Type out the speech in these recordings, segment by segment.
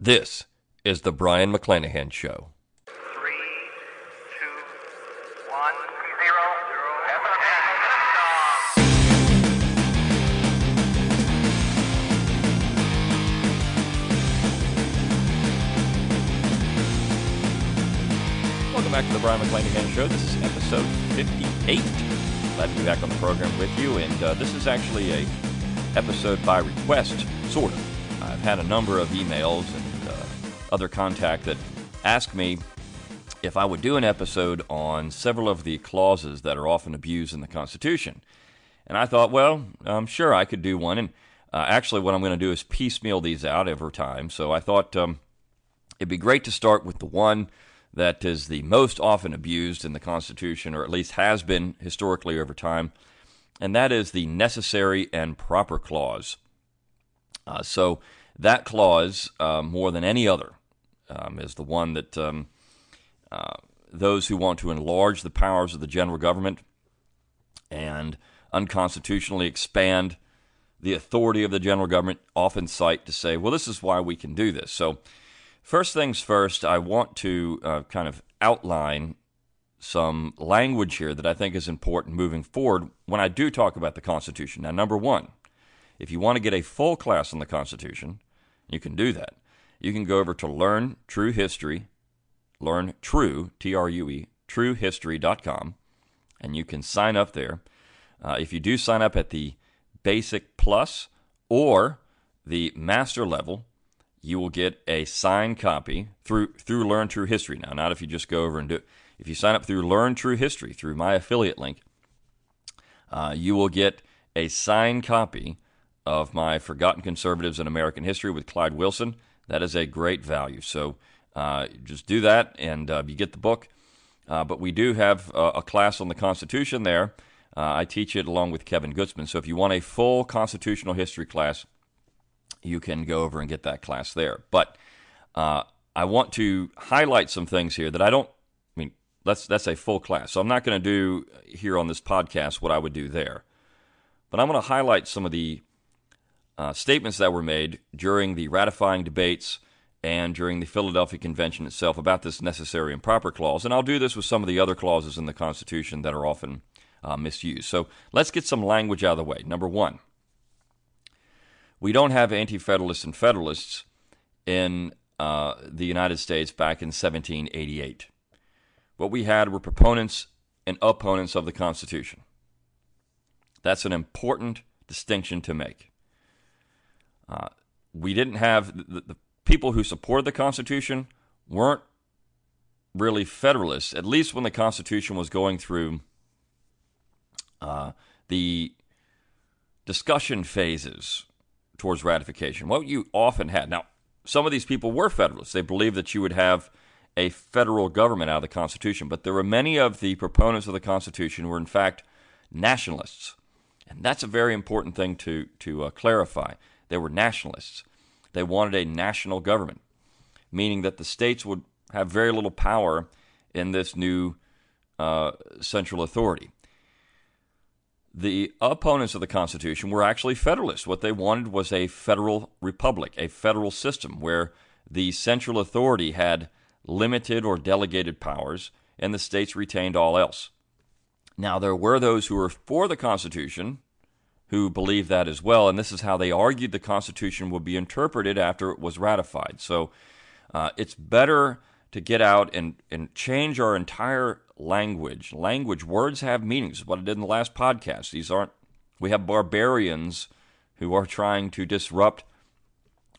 This is the Brian McClanahan Show. 3, 2, 1, 0. Welcome back to the Brian McClanahan Show. This is episode 58. Glad to be back on the program with you. And this is actually an episode by request, sort of. I've had a number of emails and other contact that ask me if I would do an episode on several of the clauses that are often abused in the Constitution. And I thought, well, I'm sure I could do one. And actually what I'm going to do is piecemeal these out over time. So I thought it'd be great to start with the one that is the most often abused in the Constitution, or at least has been historically over time, and that is the Necessary and Proper Clause. So that clause, more than any other, is the one that those who want to enlarge the powers of the general government and unconstitutionally expand the authority of the general government often cite to say, well, this is why we can do this. So first things first, I want to kind of outline some language here that I think is important moving forward when I do talk about the Constitution. Now, number one, if you want to get a full class on the Constitution, you can do that. You can go over to Learn True History, Learn True, T-R-U-E, TrueHistory.com, and you can sign up there. If you do sign up at the Basic Plus or the Master level, you will get a signed copy through Learn True History. Now, not if you just go over and do it. If you sign up through Learn True History, through my affiliate link, you will get a signed copy of my Forgotten Conservatives in American History with Clyde Wilson. That is a great value. So just do that, and you get the book. But we do have a class on the Constitution there. I teach it along with Kevin Goodsman. So if you want a full constitutional history class, you can go over and get that class there. But I want to highlight some things here that that's a full class. So I'm not going to do here on this podcast what I would do there. But I'm going to highlight some of the statements that were made during the ratifying debates and during the Philadelphia Convention itself about this Necessary and Proper Clause. And I'll do this with some of the other clauses in the Constitution that are often misused. So let's get some language out of the way. Number one, we don't have Anti-Federalists and Federalists in the United States back in 1788. What we had were proponents and opponents of the Constitution. That's an important distinction to make. We didn't have the people who supported the Constitution weren't really Federalists, at least when the Constitution was going through the discussion phases towards ratification. What you often had. Now, some of these people were Federalists. They believed that you would have a federal government out of the Constitution, but there were many of the proponents of the Constitution who were, in fact, nationalists. And that's a very important thing to clarify. They were nationalists. They wanted a national government, meaning that the states would have very little power in this new central authority. The opponents of the Constitution were actually Federalists. What they wanted was a federal republic, a federal system where the central authority had limited or delegated powers and the states retained all else. Now, there were those who were for the Constitution who believed that as well, and this is how they argued the Constitution would be interpreted after it was ratified. So it's better to get out and change our entire language. Language, words have meanings, what I did in the last podcast. These aren't, we have barbarians who are trying to disrupt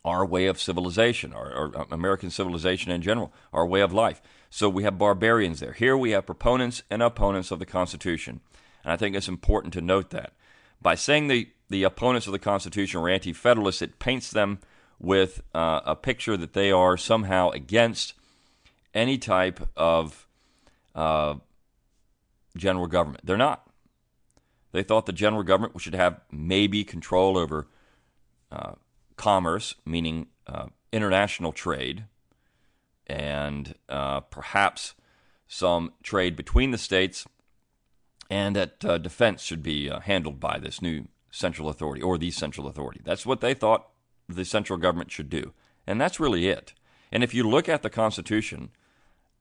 our way of civilization, our American civilization in general, our way of life. So we have barbarians there. Here we have proponents and opponents of the Constitution, and I think it's important to note that. By saying the opponents of the Constitution were anti-federalists, it paints them with a picture that they are somehow against any type of general government. They're not. They thought the general government should have maybe control over commerce, meaning international trade, and perhaps some trade between the states, and that defense should be handled by this new central authority or the central authority. That's what they thought the central government should do, and that's really it. And if you look at the Constitution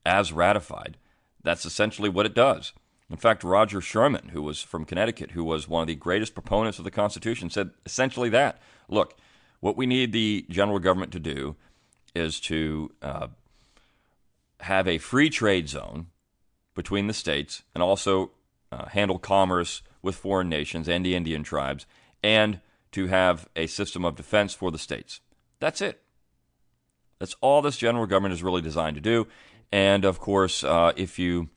as ratified, that's essentially what it does. In fact, Roger Sherman, who was from Connecticut, who was one of the greatest proponents of the Constitution, said essentially that. Look, what we need the general government to do is to have a free trade zone between the states and also handle commerce with foreign nations and the Indian tribes, and to have a system of defense for the states. That's it. That's all this general government is really designed to do. And, of course, if you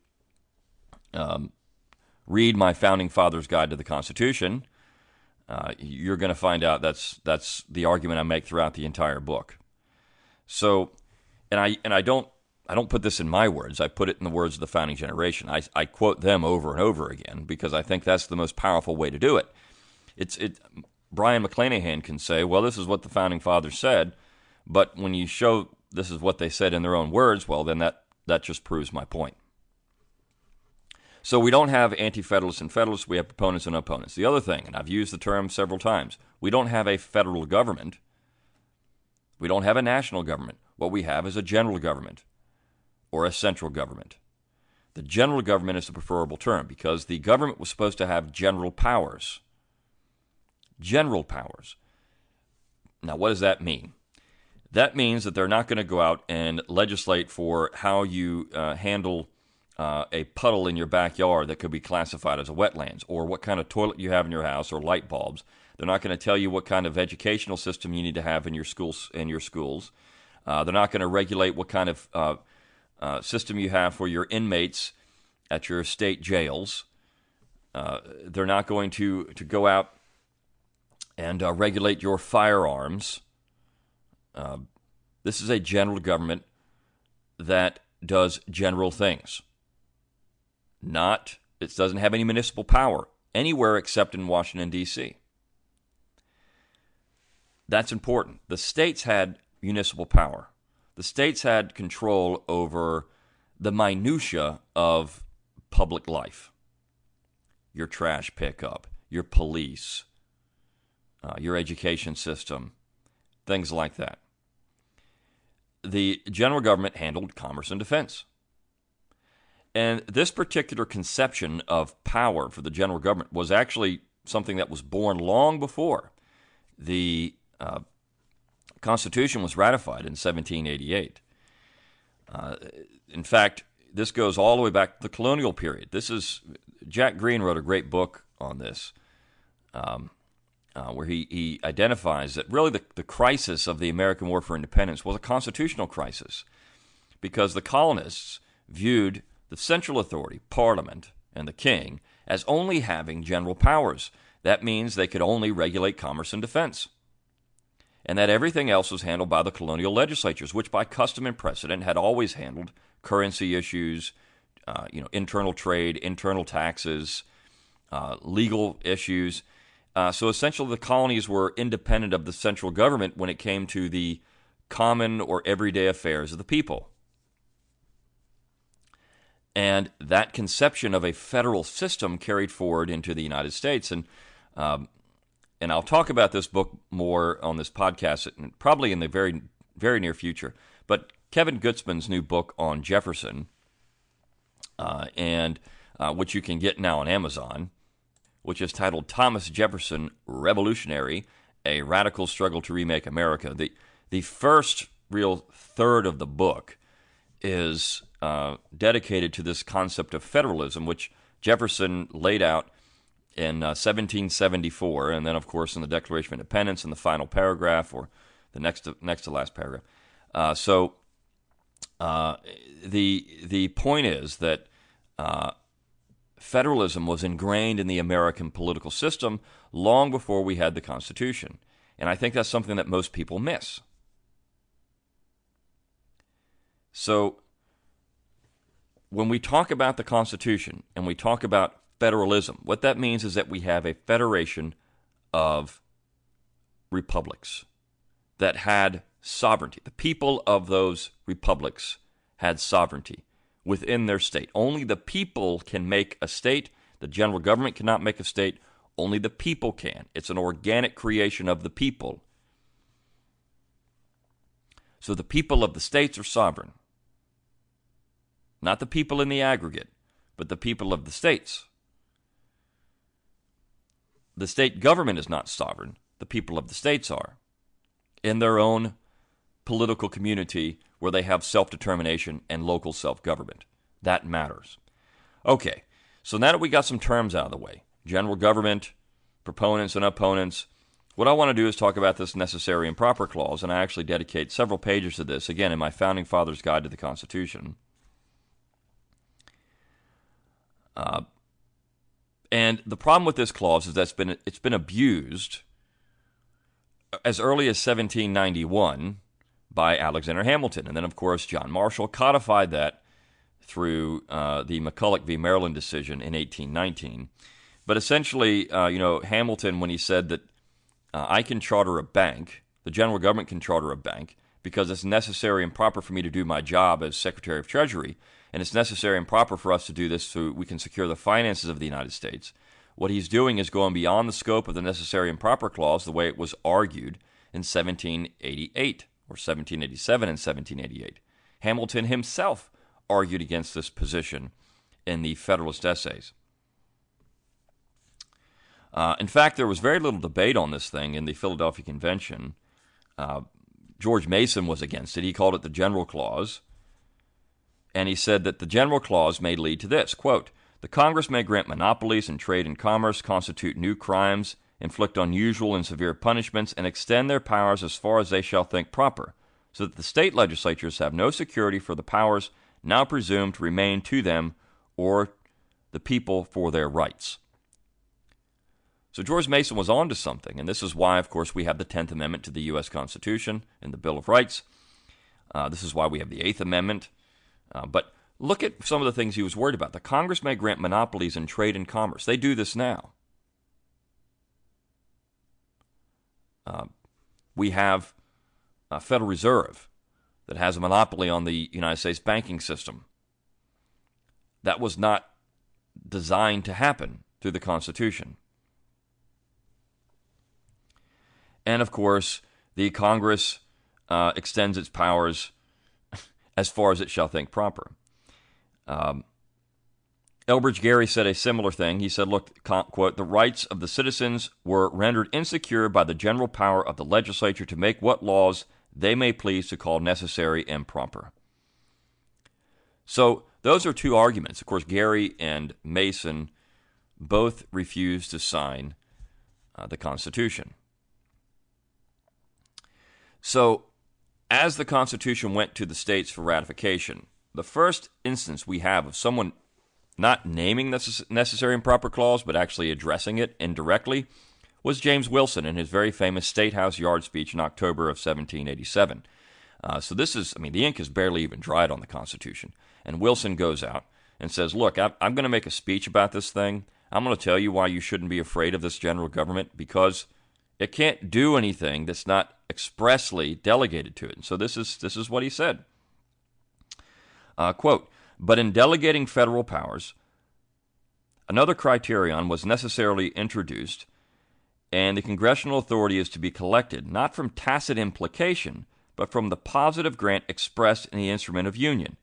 read my Founding Fathers' Guide to the Constitution, you're going to find out that's the argument I make throughout the entire book. So, and I don't put this in my words. I put it in the words of the founding generation. I quote them over and over again because I think that's the most powerful way to do it. Brian McClanahan can say, well, this is what the Founding Fathers said, but when you show this is what they said in their own words, well, then that just proves my point. So we don't have anti-federalists and federalists. We have proponents and opponents. The other thing, and I've used the term several times, we don't have a federal government. We don't have a national government. What we have is a general government or a central government. The general government is the preferable term because the government was supposed to have general powers. General powers. Now, what does that mean? That means that they're not going to go out and legislate for how you handle a puddle in your backyard that could be classified as a wetlands, or what kind of toilet you have in your house, or light bulbs. They're not going to tell you what kind of educational system you need to have in your schools. They're not going to regulate what kind of system you have for your inmates at your state jails. They're not going to go out and regulate your firearms. This is a general government that does general things. It doesn't have any municipal power anywhere except in Washington, D.C. That's important. The states had municipal power. The states had control over the minutia of public life. Your trash pickup, your police, your education system, things like that. The general government handled commerce and defense. And this particular conception of power for the general government was actually something that was born long before the Constitution was ratified in 1788. In fact, this goes all the way back to the colonial period. Jack Greene wrote a great book on this, where he identifies that really the crisis of the American War for Independence was a constitutional crisis because the colonists viewed the central authority, Parliament, and the king as only having general powers. That means they could only regulate commerce and defense, and that everything else was handled by the colonial legislatures, which by custom and precedent had always handled currency issues, internal trade, internal taxes, legal issues. So essentially the colonies were independent of the central government when it came to the common or everyday affairs of the people. And that conception of a federal system carried forward into the United States. And I'll talk about this book more on this podcast, probably in the very, very near future. But Kevin Goodsman's new book on Jefferson, which you can get now on Amazon, which is titled Thomas Jefferson Revolutionary, A Radical Struggle to Remake America. The first real third of the book is dedicated to this concept of federalism, which Jefferson laid out in 1774, and then, of course, in the Declaration of Independence in the final paragraph or the next to last paragraph. The point is that federalism was ingrained in the American political system long before we had the Constitution. And I think that's something that most people miss. So when we talk about the Constitution and we talk about federalism, what that means is that we have a federation of republics that had sovereignty. The people of those republics had sovereignty within their state. Only the people can make a state. The general government cannot make a state. Only the people can. It's an organic creation of the people. So the people of the states are sovereign. Not the people in the aggregate, but the people of the states. The state government is not sovereign. The people of the states are, in their own political community where they have self-determination and local self-government. That matters. Okay, so now that we got some terms out of the way, general government, proponents and opponents, what I want to do is talk about this Necessary and Proper Clause, and I actually dedicate several pages to this, again, in my Founding Fathers' Guide to the Constitution. And the problem with this clause is that it's been abused as early as 1791 by Alexander Hamilton. And then, of course, John Marshall codified that through the McCulloch v. Maryland decision in 1819. But essentially, Hamilton, when he said that I can charter a bank, the general government can charter a bank, because it's necessary and proper for me to do my job as Secretary of Treasury, and it's necessary and proper for us to do this so we can secure the finances of the United States. What he's doing is going beyond the scope of the Necessary and Proper Clause, the way it was argued in 1788 or 1787 and 1788. Hamilton himself argued against this position in the Federalist Essays. In fact, there was very little debate on this thing in the Philadelphia Convention. George Mason was against it. He called it the General Clause, and he said that the General Clause may lead to this, quote, "The Congress may grant monopolies in trade and commerce, constitute new crimes, inflict unusual and severe punishments, and extend their powers as far as they shall think proper, so that the state legislatures have no security for the powers now presumed to remain to them or the people for their rights." So George Mason was on to something, and this is why, of course, we have the 10th Amendment to the U.S. Constitution and the Bill of Rights. This is why we have the 8th Amendment. But look at some of the things he was worried about. The Congress may grant monopolies in trade and commerce. They do this now. We have a Federal Reserve that has a monopoly on the United States banking system. That was not designed to happen through the Constitution. And, of course, the Congress extends its powers as far as it shall think proper. Elbridge Gerry said a similar thing. He said, look, quote, "The rights of the citizens were rendered insecure by the general power of the legislature to make what laws they may please to call necessary and proper." So those are two arguments. Of course, Gerry and Mason both refused to sign the Constitution. So as the Constitution went to the states for ratification, the first instance we have of someone not naming the Necessary and Proper Clause, but actually addressing it indirectly, was James Wilson in his very famous State House Yard speech in October of 1787. So this is, the ink is barely even dried on the Constitution. And Wilson goes out and says, look, I'm going to make a speech about this thing. I'm going to tell you why you shouldn't be afraid of this general government, because it can't do anything that's not expressly delegated to it. And so this is what he said. Quote, "But in delegating federal powers, another criterion was necessarily introduced, and the congressional authority is to be collected, not from tacit implication, but from the positive grant expressed in the instrument of union.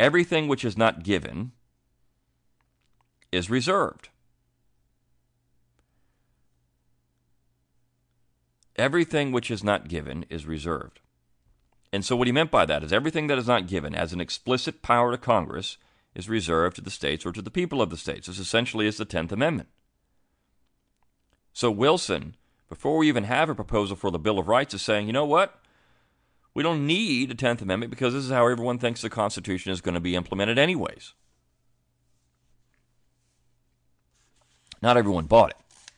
Everything which is not given is reserved." Everything which is not given is reserved. And so what he meant by that is everything that is not given as an explicit power to Congress is reserved to the states or to the people of the states. This essentially is the 10th Amendment. So Wilson, before we even have a proposal for the Bill of Rights, is saying, you know what? We don't need a 10th Amendment because this is how everyone thinks the Constitution is going to be implemented anyways. Not everyone bought it.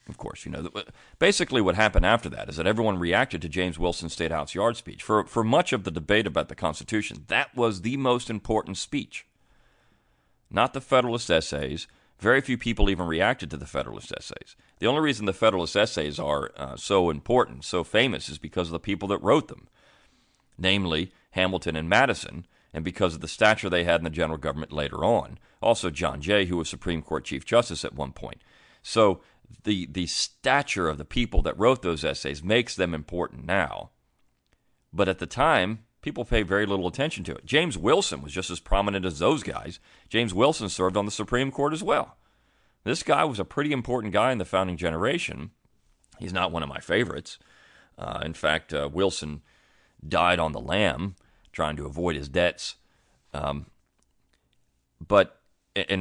of course, you know. Basically what happened after that is that everyone reacted to James Wilson's State House Yard speech. For much of the debate about the Constitution, that was the most important speech. Not the Federalist Essays. Very few people even reacted to the Federalist Essays. The only reason the Federalist Essays are so important, so famous, is because of the people that wrote them, namely Hamilton and Madison, and because of the stature they had in the general government later on. Also John Jay, who was Supreme Court Chief Justice at one point. So the stature of the people that wrote those essays makes them important now. But at the time, people pay very little attention to it. James Wilson was just as prominent as those guys. James Wilson served on the Supreme Court as well. This guy was a pretty important guy in the founding generation. He's not one of my favorites. In fact, Wilson died on the lam, trying to avoid his debts. And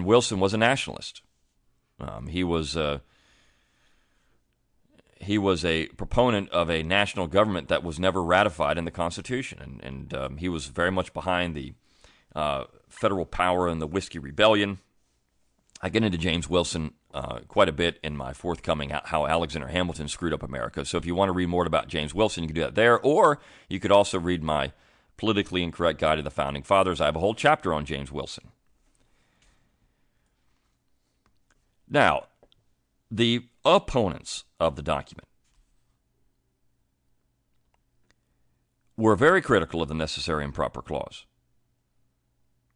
Wilson was a nationalist. He was a proponent of a national government that was never ratified in the Constitution, and he was very much behind the federal power and the Whiskey Rebellion. I get into James Wilson quite a bit in my forthcoming How Alexander Hamilton Screwed Up America, so if you want to read more about James Wilson, you can do that there, or you could also read my Politically Incorrect Guide to the Founding Fathers. I have a whole chapter on James Wilson. Now, the opponents of the document were very critical of the Necessary and Proper Clause,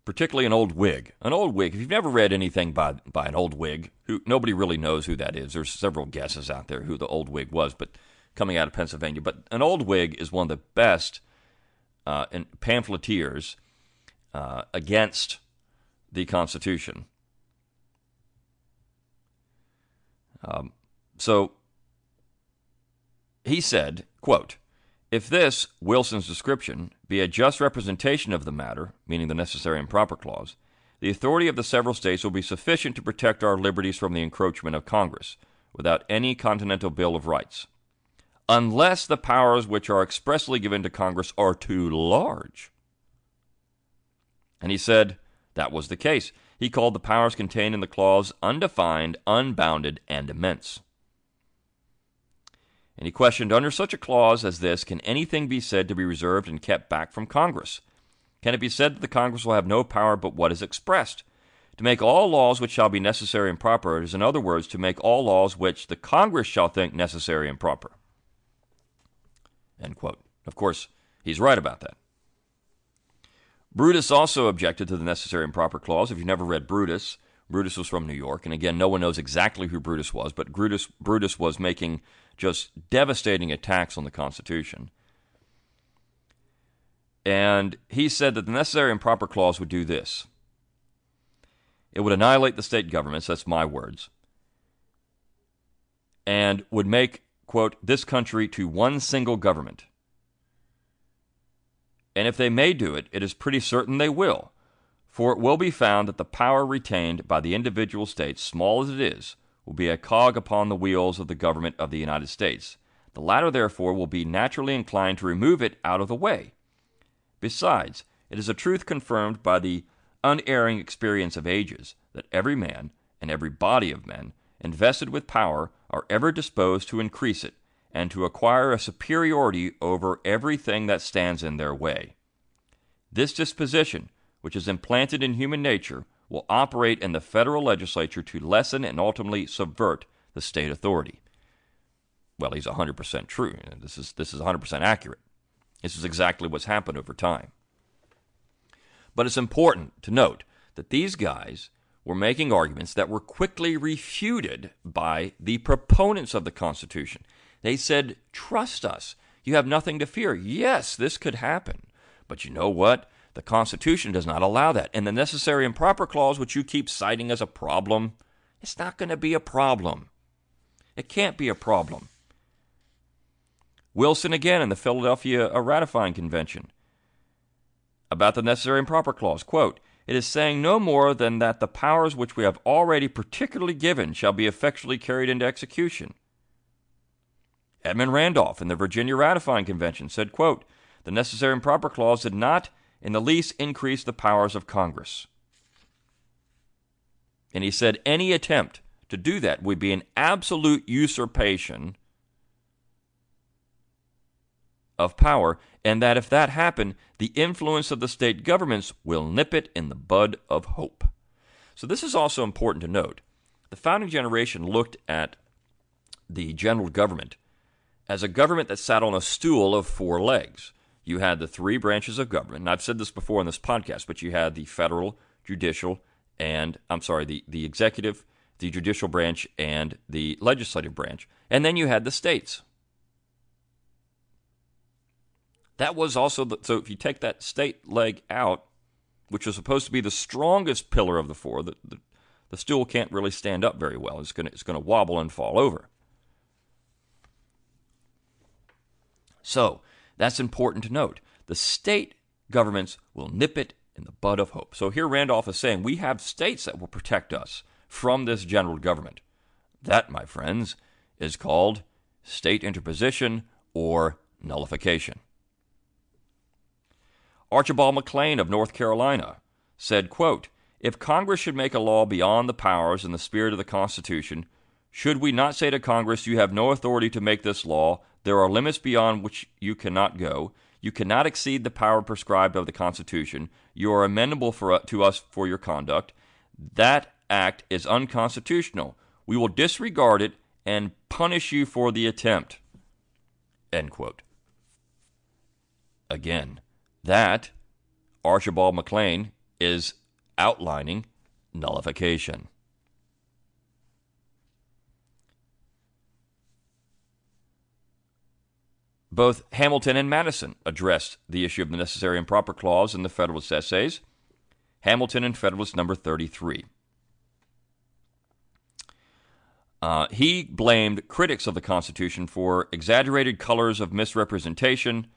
particularly an old Whig. An old Whig, if you've never read anything by an old Whig, who nobody really knows who that is. There's several guesses out there who the old Whig was, but coming out of Pennsylvania. But an old Whig is one of the best pamphleteers against the Constitution. So he said, quote, "If this, Wilson's description, be a just representation of the matter," meaning the Necessary and Proper Clause, "the authority of the several states will be sufficient to protect our liberties from the encroachment of Congress, without any continental bill of rights, unless the powers which are expressly given to Congress are too large." And he said that was the case. He called the powers contained in the clause undefined, unbounded, and immense. And he questioned, "Under such a clause as this, can anything be said to be reserved and kept back from Congress? Can it be said that the Congress will have no power but what is expressed? To make all laws which shall be necessary and proper is, in other words, to make all laws which the Congress shall think necessary and proper." End quote. Of course, he's right about that. Brutus also objected to the Necessary and Proper Clause. If you've never read Brutus, Brutus was from New York, and again, no one knows exactly who Brutus was, but Brutus was making just devastating attacks on the Constitution. And he said that the Necessary and Proper Clause would do this. It would annihilate the state governments, that's my words, and would make, quote, "this country to one single government. And if they may do it, it is pretty certain they will, for it will be found that the power retained by the individual states, small as it is, will be a cog upon the wheels of the government of the United States. The latter, therefore, will be naturally inclined to remove it out of the way. Besides, it is a truth confirmed by the unerring experience of ages, that every man and every body of men, invested with power, are ever disposed to increase it, and to acquire a superiority over everything that stands in their way. This disposition, which is implanted in human nature, will operate in the federal legislature to lessen and ultimately subvert the state authority." Well, he's 100% true. This is 100% accurate. This is exactly what's happened over time. But it's important to note that these guys were making arguments that were quickly refuted by the proponents of the Constitution. They said, "Trust us. You have nothing to fear. Yes, this could happen. But you know what? The Constitution does not allow that. And the Necessary and Proper Clause, which you keep citing as a problem, it's not going to be a problem. It can't be a problem." Wilson again in the Philadelphia Ratifying Convention about the Necessary and Proper Clause, quote, "It is saying no more than that the powers which we have already particularly given shall be effectually carried into execution." Edmund Randolph in the Virginia Ratifying Convention said, quote, "The Necessary and Proper Clause did not in the least increase the powers of Congress." And he said any attempt to do that would be an absolute usurpation of power, and that if that happened, the influence of the state governments will nip it in the bud of hope. So this is also important to note. The founding generation looked at the general government as a government that sat on a stool of four legs. You had the three branches of government, and I've said this before in this podcast, but you had the federal, judicial, and, the executive, the judicial branch, and the legislative branch. And then you had the states. That was also, so if you take that state leg out, which was supposed to be the strongest pillar of the four, the stool can't really stand up very well. It's going to wobble and fall over. So that's important to note. The state governments will nip it in the bud of hope. So here Randolph is saying we have states that will protect us from this general government. That, my friends, is called state interposition or nullification. Archibald Maclaine of North Carolina said, quote, "If Congress should make a law beyond the powers and the spirit of the Constitution, should we not say to Congress, you have no authority to make this law, there are limits beyond which you cannot go, you cannot exceed the power prescribed of the Constitution, you are amenable to us for your conduct, that act is unconstitutional, we will disregard it and punish you for the attempt," end quote. Again, that, Archibald Maclaine, is outlining nullification. Both Hamilton and Madison addressed the issue of the Necessary and Proper Clause in the Federalist Essays, Hamilton and Federalist No. 33. He blamed critics of the Constitution for exaggerated colors of misrepresentation,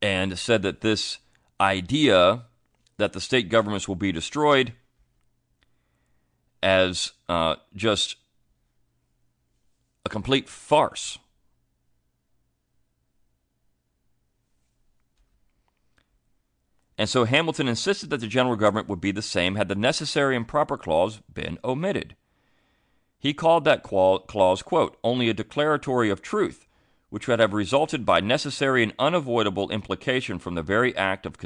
and said that this idea that the state governments will be destroyed as just a complete farce. And so Hamilton insisted that the general government would be the same had the Necessary and Proper Clause been omitted. He called that clause, quote, "only a declaratory of truth, which would have resulted by necessary and unavoidable implication from the very act of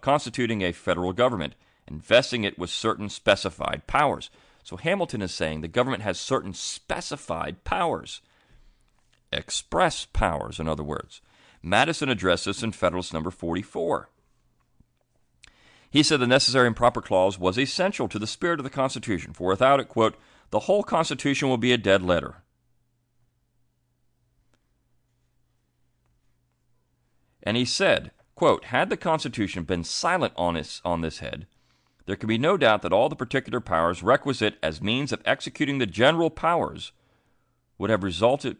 constituting a federal government, investing it with certain specified powers." So Hamilton is saying the government has certain specified powers, express powers, in other words. Madison addressed this in Federalist No. 44. He said the Necessary and Proper Clause was essential to the spirit of the Constitution, for without it, quote, "the whole Constitution will be a dead letter." And he said, quote, "Had the Constitution been silent on this head, there can be no doubt that all the particular powers requisite as means of executing the general powers would have resulted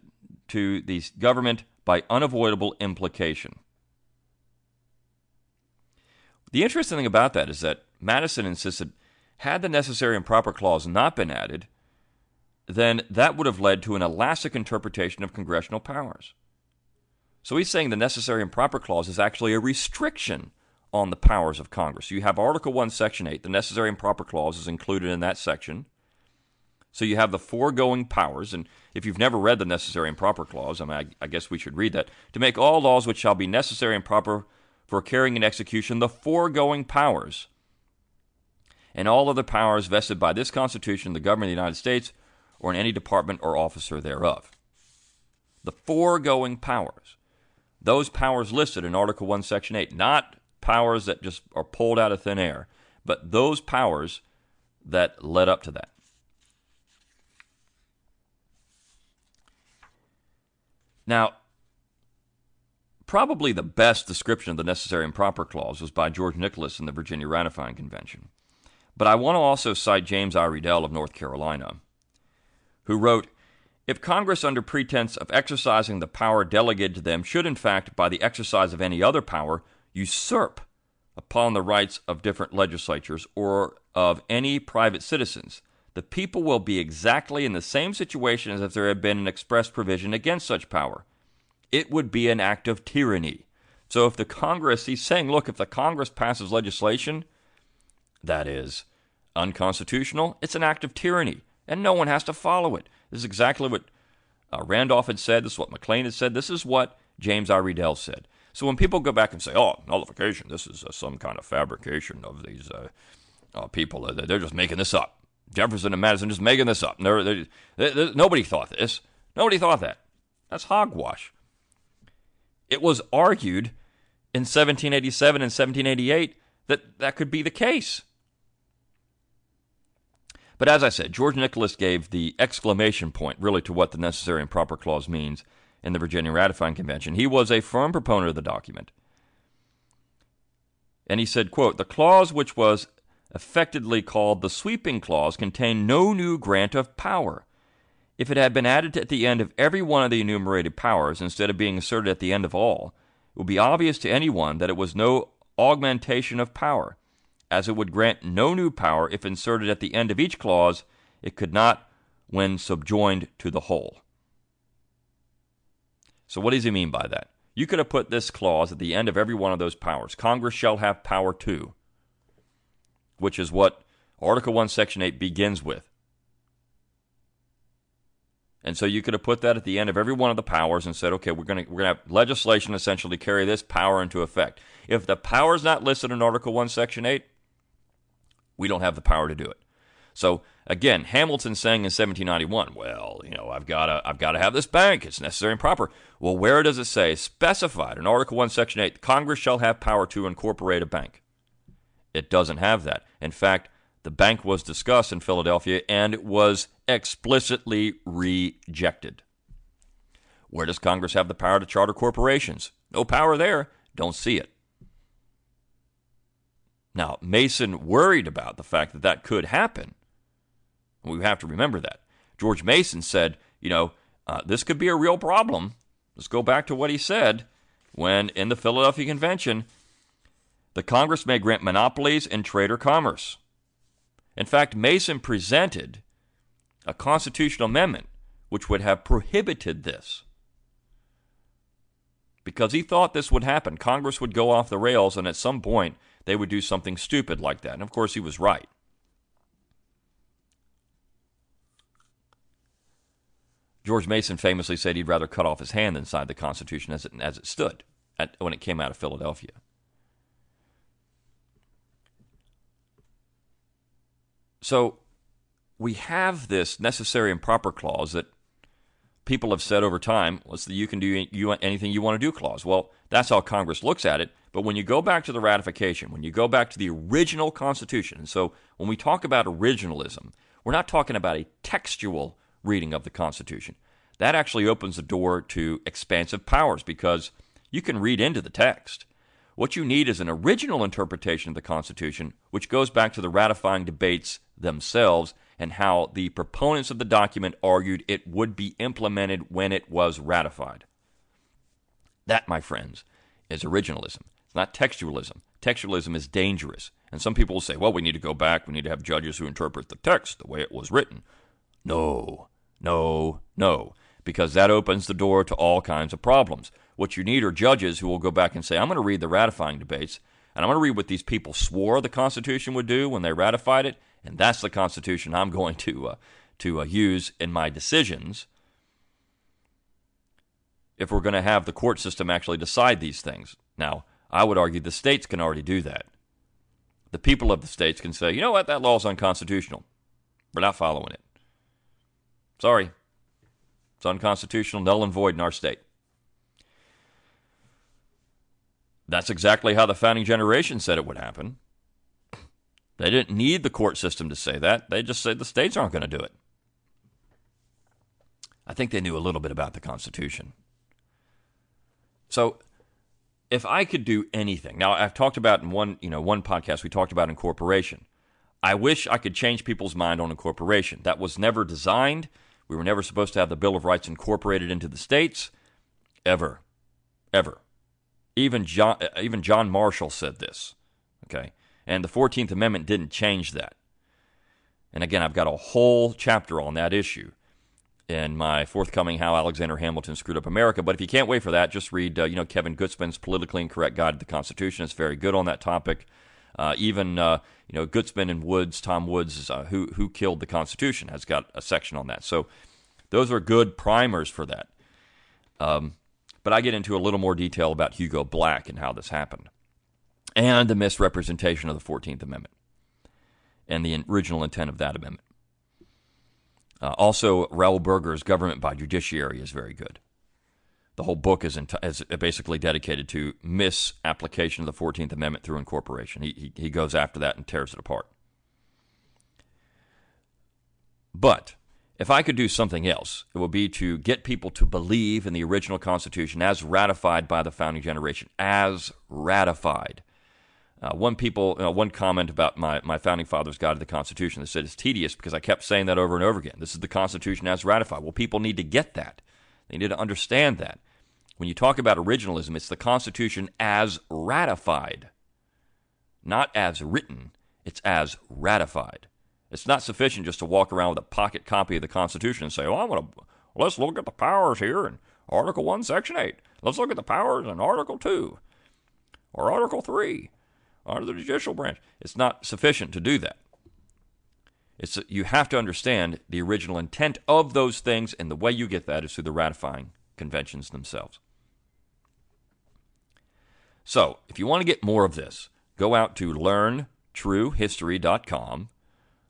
to the government by unavoidable implication." The interesting thing about that is that Madison insisted, had the Necessary and Proper Clause not been added, then that would have led to an elastic interpretation of congressional powers. So he's saying the Necessary and Proper Clause is actually a restriction on the powers of Congress. You have Article I, Section 8. The Necessary and Proper Clause is included in that section. So you have the foregoing powers, and if you've never read the Necessary and Proper Clause, I guess we should read that, to make all laws which shall be necessary and proper for carrying in execution the foregoing powers, and all other powers vested by this Constitution in the government of the United States or in any department or officer thereof. The foregoing powers. Those powers listed in Article I, Section 8, not powers that just are pulled out of thin air, but those powers that led up to that. Now, probably the best description of the Necessary and Proper Clause was by George Nicholas in the Virginia Ratifying Convention. But I want to also cite James Iredell of North Carolina, who wrote, "If Congress, under pretense of exercising the power delegated to them, should in fact, by the exercise of any other power, usurp upon the rights of different legislatures or of any private citizens, the people will be exactly in the same situation as if there had been an express provision against such power. It would be an act of tyranny." So if the Congress, he's saying, look, if the Congress passes legislation, that is unconstitutional. It's an act of tyranny, and no one has to follow it. This is exactly what Randolph had said. This is what Maclaine had said. This is what James Iredell said. So when people go back and say, oh, nullification, this is some kind of fabrication of these people. They're just making this up. Jefferson and Madison just making this up. Nobody thought this. Nobody thought that. That's hogwash. It was argued in 1787 and 1788 that could be the case. But as I said, George Nicholas gave the exclamation point, really, to what the Necessary and Proper Clause means in the Virginia Ratifying Convention. He was a firm proponent of the document. And he said, quote, "The clause, which was effectively called the Sweeping Clause, contained no new grant of power. If it had been added at the end of every one of the enumerated powers, instead of being asserted at the end of all, it would be obvious to anyone that it was no augmentation of power, as it would grant no new power if inserted at the end of each clause. It could not when subjoined to the whole." So what does he mean by that? You could have put this clause at the end of every one of those powers. Congress shall have power too, which is what Article 1, Section 8 begins with. And so you could have put that at the end of every one of the powers and said, okay, we're going to have legislation essentially carry this power into effect. If the power is not listed in Article 1, Section 8, we don't have the power to do it. So, again, Hamilton saying in 1791, well, you know, I've got to have this bank. It's necessary and proper. Well, where does it say, specified in Article 1, Section 8, Congress shall have power to incorporate a bank? It doesn't have that. In fact, the bank was discussed in Philadelphia, and it was explicitly rejected. Where does Congress have the power to charter corporations? No power there. Don't see it. Now, Mason worried about the fact that that could happen. We have to remember that. George Mason said, you know, this could be a real problem. Let's go back to what he said when, in the Philadelphia Convention, the Congress may grant monopolies in trade or commerce. In fact, Mason presented a constitutional amendment which would have prohibited this because he thought this would happen. Congress would go off the rails, and at some point they would do something stupid like that. And, of course, he was right. George Mason famously said he'd rather cut off his hand than sign the Constitution as it stood when it came out of Philadelphia. So we have this necessary and proper clause that people have said over time, well, it's the you can do anything you want to do clause. Well, that's how Congress looks at it. But when you go back to the ratification, when you go back to the original Constitution, and so when we talk about originalism, we're not talking about a textual reading of the Constitution. That actually opens the door to expansive powers because you can read into the text. What you need is an original interpretation of the Constitution, which goes back to the ratifying debates themselves and how the proponents of the document argued it would be implemented when it was ratified. That, my friends, is originalism. It's not textualism. Textualism is dangerous. And some people will say, well, we need to go back. We need to have judges who interpret the text the way it was written. No, no, no, because that opens the door to all kinds of problems. What you need are judges who will go back and say, I'm going to read the ratifying debates, and I'm going to read what these people swore the Constitution would do when they ratified it, and that's the Constitution I'm going to use in my decisions if we're going to have the court system actually decide these things. Now, I would argue the states can already do that. The people of the states can say, you know what, that law is unconstitutional. We're not following it. Sorry. It's unconstitutional, null and void in our state. That's exactly how the founding generation said it would happen. They didn't need the court system to say that. They just said the states aren't going to do it. I think they knew a little bit about the Constitution. So if I could do anything, now I've talked about in one podcast, we talked about incorporation. I wish I could change people's mind on incorporation. That was never designed. We were never supposed to have the Bill of Rights incorporated into the states, ever, ever. Even John Marshall said this, okay? And the 14th Amendment didn't change that. And again, I've got a whole chapter on that issue in my forthcoming How Alexander Hamilton Screwed Up America. But if you can't wait for that, just read Kevin Goodsman's Politically Incorrect Guide to the Constitution. It's very good on that topic. Even Gutzman and Woods, Tom Woods, who killed the Constitution, has got a section on that. So those are good primers for that. But I get into a little more detail about Hugo Black and how this happened, and the misrepresentation of the 14th Amendment and the original intent of that amendment. Also, Raoul Berger's Government by Judiciary is very good. The whole book is basically dedicated to misapplication of the 14th Amendment through incorporation. He goes after that and tears it apart. But if I could do something else, it would be to get people to believe in the original Constitution as ratified by the founding generation, as ratified. One comment about my Founding Fathers' Guide to the Constitution, they said it's tedious because I kept saying that over and over again. This is the Constitution as ratified. Well, people need to get that. They need to understand that. When you talk about originalism, it's the Constitution as ratified, not as written. It's as ratified. It's not sufficient just to walk around with a pocket copy of the Constitution and say, let's look at the powers here in Article I, Section 8. Let's look at the powers in Article II or Article III. Under the judicial branch. It's not sufficient to do that. You have to understand the original intent of those things, and the way you get that is through the ratifying conventions themselves. So, if you want to get more of this, go out to learntruehistory.com,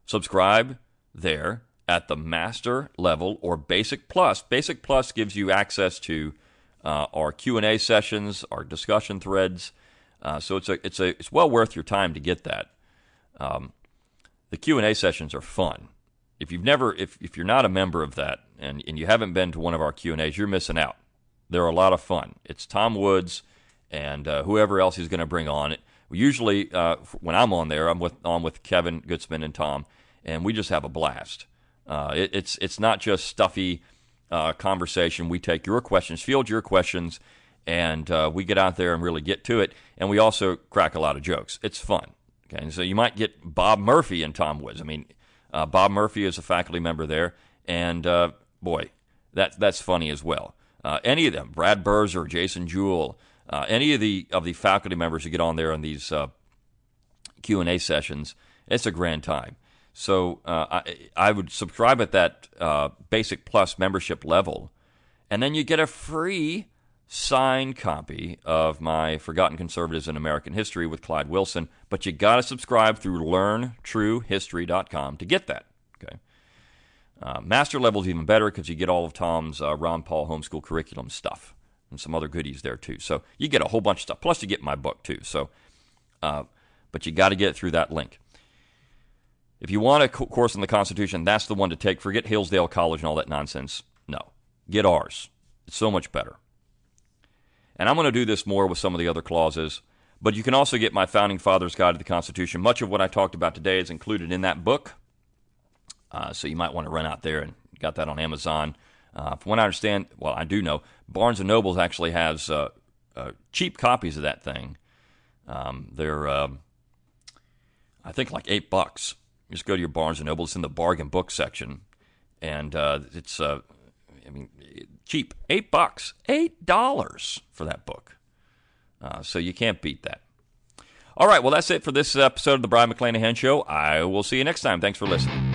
subscribe there at the master level or Basic Plus. Basic Plus gives you access to our Q&A sessions, our discussion threads. So it's well worth your time to get that. The Q&A sessions are fun. If you're not a member of that and you haven't been to one of our Q&As, you're missing out. They're a lot of fun. It's Tom Woods and whoever else he's going to bring on. Usually when I'm on there, I'm with Kevin Goodsman and Tom, and we just have a blast. It's not just stuffy conversation. We take your questions, field your questions. And we get out there and really get to it. And we also crack a lot of jokes. It's fun. Okay, and so you might get Bob Murphy and Tom Woods. I mean, Bob Murphy is a faculty member there. And, boy, that's funny as well. Any of them, Brad Burzer, Jason Jewell, any of the faculty members who get on there on these Q&A sessions, it's a grand time. So I would subscribe at that Basic Plus membership level. And then you get a free signed copy of my Forgotten Conservatives in American History with Clyde Wilson, but you got to subscribe through learntruehistory.com to get that. Okay, master level is even better because you get all of Tom's Ron Paul homeschool curriculum stuff and some other goodies there too. So you get a whole bunch of stuff. Plus you get my book too. So, but you got to get it through that link. If you want a course on the Constitution, that's the one to take. Forget Hillsdale College and all that nonsense. No, get ours. It's so much better. And I'm going to do this more with some of the other clauses, but you can also get my Founding Fathers' Guide to the Constitution. Much of what I talked about today is included in that book, so you might want to run out there and got that on Amazon. From what I understand, well, I do know, Barnes & Noble actually has cheap copies of that thing. They're, I think, like $8. Just go to your Barnes & Noble. It's in the bargain book section, and it's... cheap. $8. $8 for that book. So you can't beat that. All right, well, that's it for this episode of The Brian McClanahan Show. I will see you next time. Thanks for listening.